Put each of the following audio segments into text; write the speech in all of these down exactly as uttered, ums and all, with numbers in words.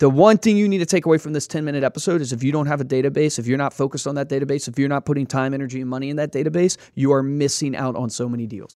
The one thing you need to take away from this ten-minute episode is if you don't have a database, if you're not focused on that database, if you're not putting time, energy, and money in that database, you are missing out on so many deals.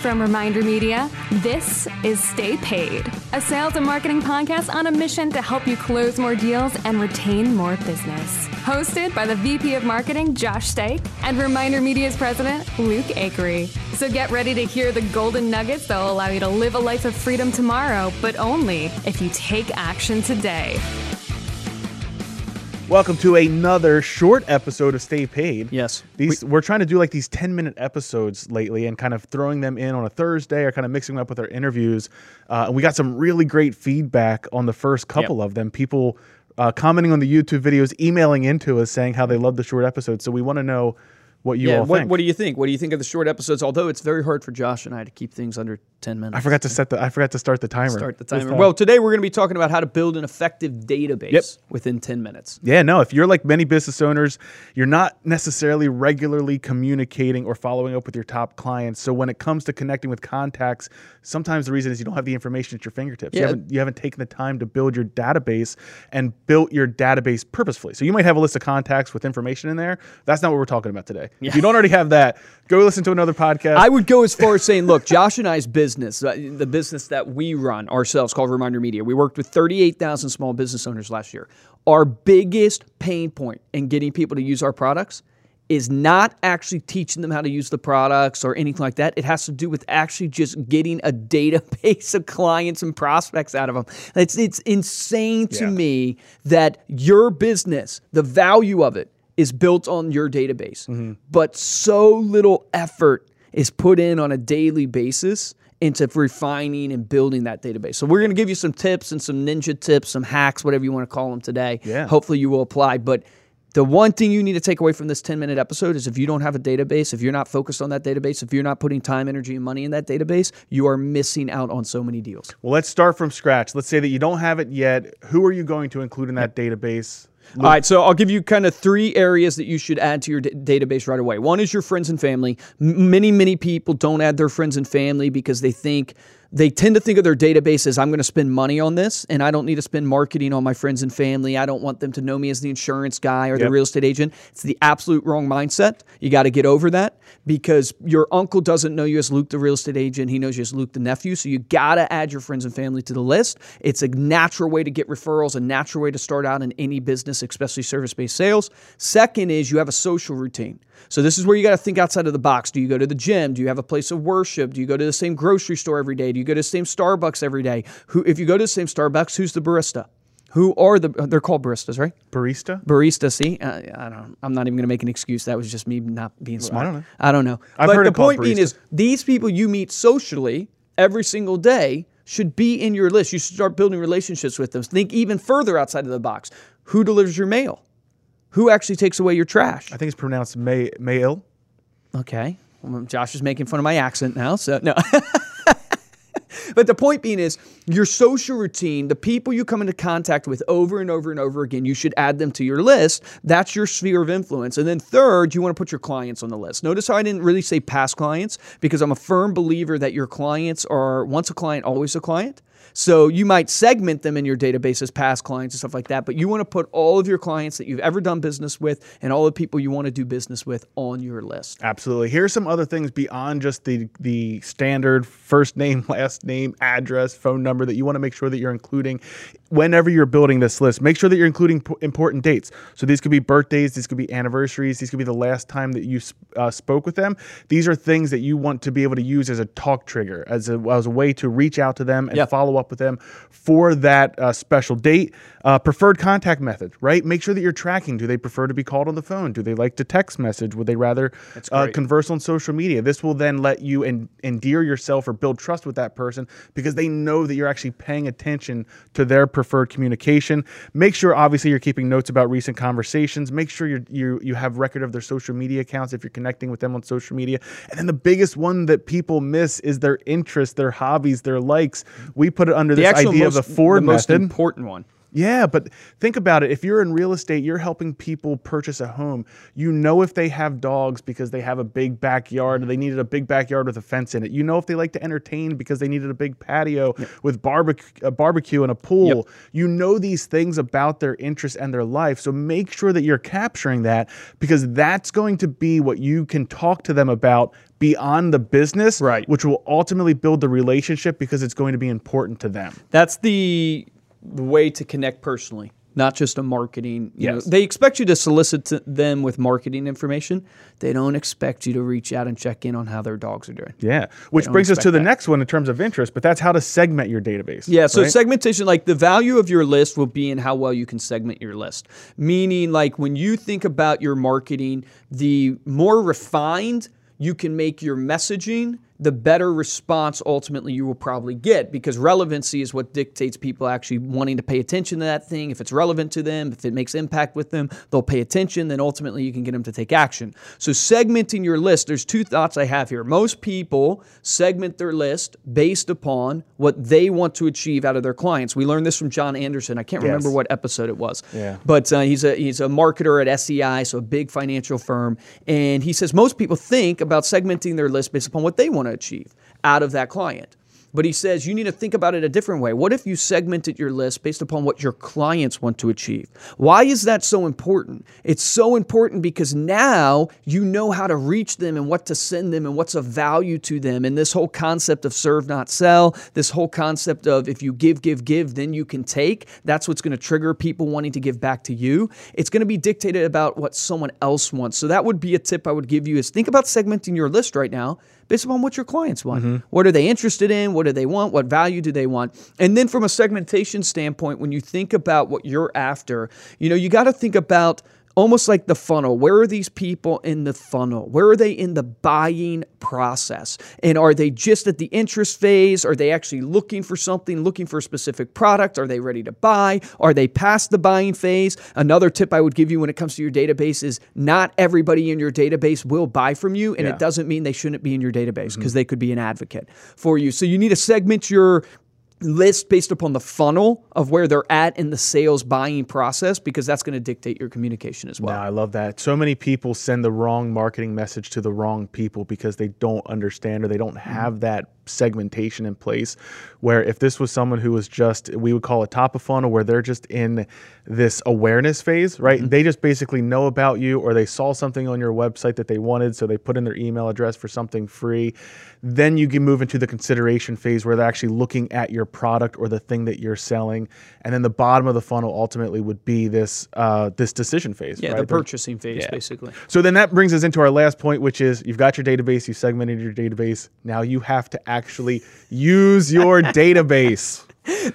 From Reminder Media, this is Stay Paid, a sales and marketing podcast on a mission to help you close more deals and retain more business. Hosted by the V P of Marketing, Josh Stake, and Reminder Media's president, Luke Akery. So get ready to hear the golden nuggets that will allow you to live a life of freedom tomorrow, but only if you take action today. Welcome to another short episode of Stay Paid. Yes. These, we, we're trying to do like these ten-minute episodes lately and kind of throwing them in on a Thursday or kind of mixing them up with our interviews. Uh, and we got some really great feedback on the first couple yep. of them. People uh, commenting on the YouTube videos, emailing into us saying how they love the short episodes. So we want to know what you yeah, all what, think. What do you think? What do you think of the short episodes? Although it's very hard for Josh and I to keep things under ten minutes. I forgot to set the. I forgot to start the timer. Start the timer. Well, today we're going to be talking about how to build an effective database yep. within ten minutes. Yeah, no. If you're like many business owners, you're not necessarily regularly communicating or following up with your top clients. So when it comes to connecting with contacts, sometimes the reason is you don't have the information at your fingertips. Yeah. You haven't, you haven't taken the time to build your database and built your database purposefully. So you might have a list of contacts with information in there. That's not what we're talking about today. Yeah. If you don't already have that, go listen to another podcast. I would go as far as saying, look, Josh and I's business. Business, the business that we run ourselves called Reminder Media. We worked with thirty-eight thousand small business owners last year. Our biggest pain point in getting people to use our products is not actually teaching them how to use the products or anything like that. It has to do with actually just getting a database of clients and prospects out of them. It's, it's insane to yeah. me that your business, the value of it, is built on your database. Mm-hmm. But so little effort is put in on a daily basis into refining and building that database. So we're going to give you some tips and some ninja tips, some hacks, whatever you want to call them today. Yeah. Hopefully you will apply. But the one thing you need to take away from this ten-minute episode is if you don't have a database, if you're not focused on that database, if you're not putting time, energy, and money in that database, you are missing out on so many deals. Well, let's start from scratch. Let's say that you don't have it yet. Who are you going to include in that database? All right, so I'll give you kind of three areas that you should add to your d- database right away. One is your friends and family. M- many, many people don't add their friends and family because they think, they tend to think of their database as, I'm going to spend money on this, and I don't need to spend marketing on my friends and family. I don't want them to know me as the insurance guy or yep. the real estate agent. It's the absolute wrong mindset. You got to get over that because your uncle doesn't know you as Luke, the real estate agent. He knows you as Luke, the nephew. So you got to add your friends and family to the list. It's a natural way to get referrals, a natural way to start out in any business, especially service-based sales. Second is you have a social routine. So this is where you got to think outside of the box. Do you go to the gym? Do you have a place of worship? Do you go to the same grocery store every day? Do you go to the same Starbucks every day? Who, if you go to the same Starbucks, who's the barista? Who are the, they're called baristas, right? Barista? Barista, see? Uh, I don't, I'm not even going to make an excuse. That was just me not being smart. I don't know. I don't know. I've but heard the point being is these people you meet socially every single day should be in your list. You should start building relationships with them. Think even further outside of the box. Who delivers your mail? Who actually takes away your trash? I think it's pronounced may- mail. Okay. Well, Josh is making fun of my accent now, so no. But the point being is your social routine, the people you come into contact with over and over and over again, you should add them to your list. That's your sphere of influence. And then third, you want to put your clients on the list. Notice how I didn't really say past clients because I'm a firm believer that your clients are once a client, always a client. So you might segment them in your database as past clients and stuff like that, but you want to put all of your clients that you've ever done business with and all the people you want to do business with on your list. Absolutely. Here's some other things beyond just the, the standard first name, last name, address, phone number that you want to make sure that you're including whenever you're building this list. Make sure that you're including p- important dates. So these could be birthdays, these could be anniversaries, these could be the last time that you uh, spoke with them. These are things that you want to be able to use as a talk trigger, as a, as a way to reach out to them and yeah. follow up with them for that uh, special date. Uh, preferred contact method, right? Make sure that you're tracking. Do they prefer to be called on the phone? Do they like to text message? Would they rather uh, converse on social media? This will then let you en- endear yourself or build trust with that person because they know that you're actually paying attention to their preferred communication. Make sure, obviously, you're keeping notes about recent conversations. Make sure you you you have record of their social media accounts if you're connecting with them on social media. And then the biggest one that people miss is their interests, their hobbies, their likes. We put it under the this idea most, of the Ford the method. The most important one. Yeah, but think about it. If you're in real estate, you're helping people purchase a home. You know if they have dogs because they have a big backyard, or they needed a big backyard with a fence in it. You know if they like to entertain because they needed a big patio yep. with barbecue, a barbecue and a pool. Yep. You know these things about their interests and their life. So make sure that you're capturing that, because that's going to be what you can talk to them about beyond the business, right. which will ultimately build the relationship because it's going to be important to them. That's the... the way to connect personally, not just a marketing. You yes. know, they expect you to solicit to them with marketing information. They don't expect you to reach out and check in on how their dogs are doing. Yeah, which brings us to the that. next one in terms of interest, but that's how to segment your database. Yeah, so right? segmentation, like the value of your list will be in how well you can segment your list. Meaning, like when you think about your marketing, the more refined you can make your messaging, the better response ultimately you will probably get, because relevancy is what dictates people actually wanting to pay attention to that thing. If it's relevant to them, if it makes impact with them, they'll pay attention. Then ultimately you can get them to take action. So segmenting your list, there's two thoughts I have here. Most people segment their list based upon what they want to achieve out of their clients. We learned this from John Anderson. I can't yes. remember what episode it was, yeah. but uh, he's a he's a marketer at S E I, so a big financial firm. And he says most people think about segmenting their list based upon what they want to achieve out of that client. But he says you need to think about it a different way. What if you segmented your list based upon what your clients want to achieve? Why is that so important? It's so important because now you know how to reach them and what to send them and what's of value to them. And this whole concept of serve, not sell, this whole concept of if you give, give, give, then you can take, that's what's going to trigger people wanting to give back to you. It's going to be dictated about what someone else wants. So that would be a tip I would give you, is think about segmenting your list right now based upon what your clients want. Mm-hmm. What are they interested in? What do they want? What value do they want? And then from a segmentation standpoint, when you think about what you're after, you know, you got to think about almost like the funnel. Where are these people in the funnel? Where are they in the buying process? And are they just at the interest phase? Are they actually looking for something, looking for a specific product? Are they ready to buy? Are they past the buying phase? Another tip I would give you when it comes to your database is not everybody in your database will buy from you, and yeah. it doesn't mean they shouldn't be in your database, because mm-hmm. they could be an advocate for you. So you need to segment your list based upon the funnel of where they're at in the sales buying process, because that's going to dictate your communication as well. No, I love that. So many people send the wrong marketing message to the wrong people because they don't understand, or they don't have that segmentation in place, where if this was someone who was just, we would call it top of funnel, where they're just in this awareness phase, right? Mm-hmm. They just basically know about you, or they saw something on your website that they wanted, so they put in their email address for something free. Then you can move into the consideration phase, where they're actually looking at your product or the thing that you're selling. And then the bottom of the funnel ultimately would be this uh, this decision phase. Yeah, right? the purchasing phase, yeah. basically. So then that brings us into our last point, which is you've got your database, you segmented your database. Now you have to actually use your database.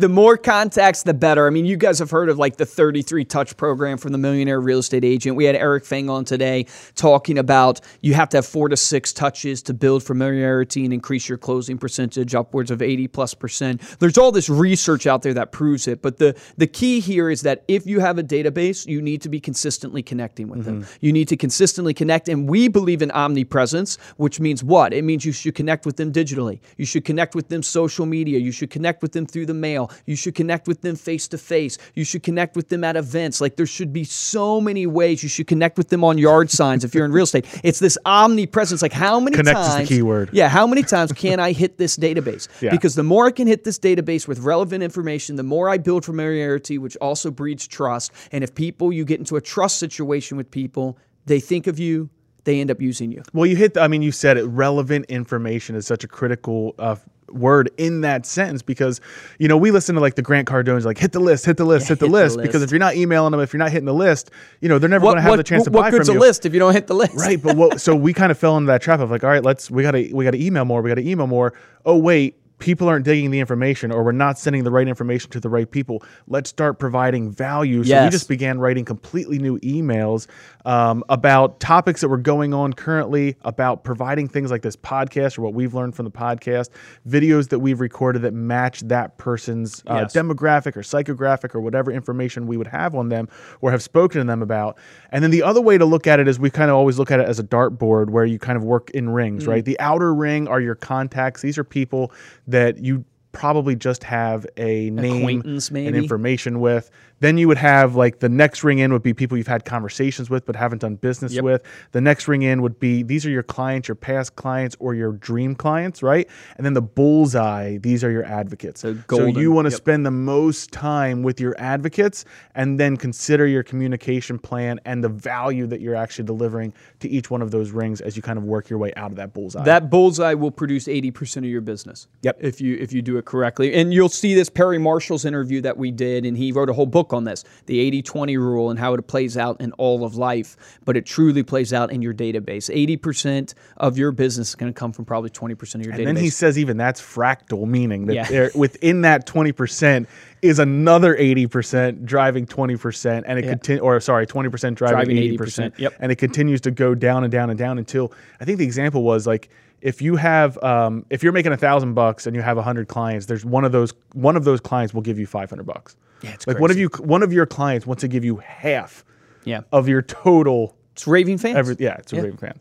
The more contacts, the better. I mean, you guys have heard of like the thirty-three touch program from the Millionaire Real Estate Agent. We had Eric Fang on today talking about you have to have four to six touches to build familiarity and increase your closing percentage upwards of eighty plus percent. There's all this research out there that proves it. But the, the key here is that if you have a database, you need to be consistently connecting with mm-hmm. them. You need to consistently connect. And we believe in omnipresence, which means what? It means you should connect with them digitally. You should connect with them social media. You should connect with them through the mail. You should connect with them face to face. You should connect with them at events. Like there should be so many ways. You should connect with them on yard signs if you're in real estate. It's this omnipresence. Like how many connect times? Connect is the key word. Yeah. How many times can I hit this database? Yeah. Because the more I can hit this database with relevant information, the more I build familiarity, which also breeds trust. And if people, you get into a trust situation with people, they think of you, they end up using you. Well, you hit, the, I mean, you said it, relevant information is such a critical uh, word in that sentence, because, you know, we listen to like the Grant Cardone's like, hit the list, hit the list, yeah, hit the hit list, the because list. If you're not emailing them, if you're not hitting the list, you know, they're never going to have what, the chance what, to buy from you. What good's a list if you don't hit the list? Right, but what, so we kind of fell into that trap of like, all right, let's, we got to, we got to email more, we got to email more. Oh, wait. People aren't digging the information, or we're not sending the right information to the right people. Let's start providing value. So yes. we just began writing completely new emails um, about topics that were going on currently, about providing things like this podcast or what we've learned from the podcast, videos that we've recorded that match that person's uh, yes. demographic or psychographic or whatever information we would have on them or have spoken to them about. And then the other way to look at it is we kind of always look at it as a dartboard, where you kind of work in rings, mm. right? The outer ring are your contacts. These are people that you probably just have a name and information with. Then you would have, like, the next ring in would be people you've had conversations with but haven't done business yep. with. The next ring in would be, these are your clients, your past clients, or your dream clients, right? And then the bullseye, these are your advocates. So, golden, so you want to yep. spend the most time with your advocates, and then consider your communication plan and the value that you're actually delivering to each one of those rings as you kind of work your way out of that bullseye. That bullseye will produce eighty percent of your business yep. if you if you do it correctly. And you'll see this Perry Marshall's interview that we did, and he wrote a whole book on this, the eighty twenty rule and how it plays out in all of life, but it truly plays out in your database. eighty percent of your business is going to come from probably twenty percent of your and database. And then he says even that's fractal, meaning that yeah. there, within that twenty percent is another eighty percent driving twenty percent, and it yeah. continu- or sorry, twenty percent driving, driving eighty percent. eighty percent yep. And it continues to go down and down and down until, I think the example was like, if you have, um, if you're making a thousand bucks and you have a hundred clients, there's one of those. One of those clients will give you five hundred bucks. Yeah, it's like crazy. One of you, one of your clients wants to give you half. Yeah. Of your total. It's raving fans. Every, yeah, it's a yeah. raving fan.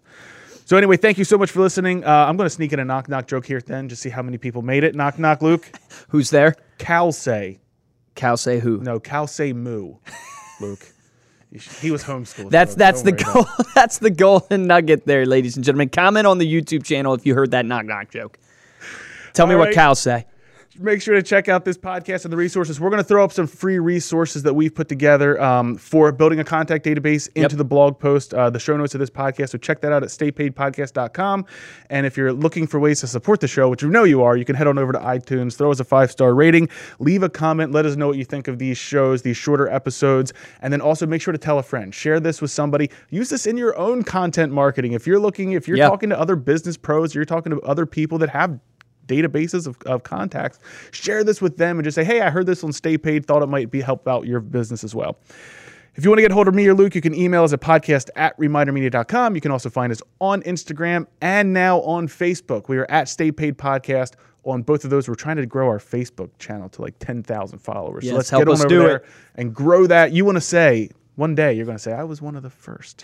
So anyway, thank you so much for listening. Uh, I'm going to sneak in a knock knock joke here, then, just see how many people made it. Knock knock, Luke. Who's there? Cal say. Cal say who? No, Cal say moo. Luke. He was homeschooled. That's so that's the goal. That's the golden nugget there, ladies and gentlemen. Comment on the YouTube channel if you heard that knock knock joke. Tell me what Kyle say. Make sure to check out this podcast and the resources. We're going to throw up some free resources that we've put together um, for building a contact database into yep. the blog post, uh, the show notes of this podcast. So check that out at stay paid podcast dot com. And if you're looking for ways to support the show, which you know you are, you can head on over to iTunes, throw us a five-star rating, leave a comment, let us know what you think of these shows, these shorter episodes, and then also make sure to tell a friend. Share this with somebody. Use this in your own content marketing. If you're looking, if you're yep. talking to other business pros, or you're talking to other people that have databases of, of contacts, share this with them and just say, hey, I heard this on Stay Paid, thought it might be help out your business as well. If you want to get a hold of me or Luke, you can email us at podcast at reminder media dot com. You can also find us on Instagram and now on Facebook. We are at Stay Paid Podcast on both of those. We're trying to grow our Facebook channel to like ten thousand followers. Yes, so let's help get on us over do there it. and grow that. You want to say, one day you're going to say, I was one of the first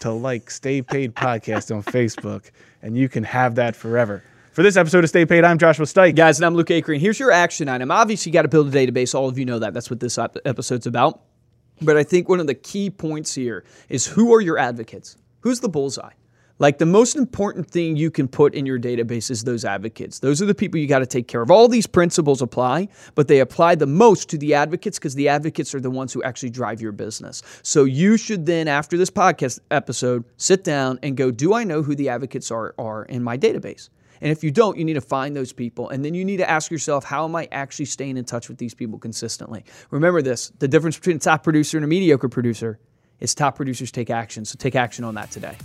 to like Stay Paid Podcast on Facebook, and you can have that forever. For this episode of Stay Paid, I'm Joshua Stike. Guys, and I'm Luke Akering. Here's your action item. Obviously, you got to build a database. All of you know that. That's what this episode's about. But I think one of the key points here is, who are your advocates? Who's the bullseye? Like, the most important thing you can put in your database is those advocates. Those are the people you got to take care of. All these principles apply, but they apply the most to the advocates, because the advocates are the ones who actually drive your business. So you should then, after this podcast episode, sit down and go, do I know who the advocates are, are in my database? And if you don't, you need to find those people. And then you need to ask yourself, how am I actually staying in touch with these people consistently? Remember this, the difference between a top producer and a mediocre producer is top producers take action. So take action on that today.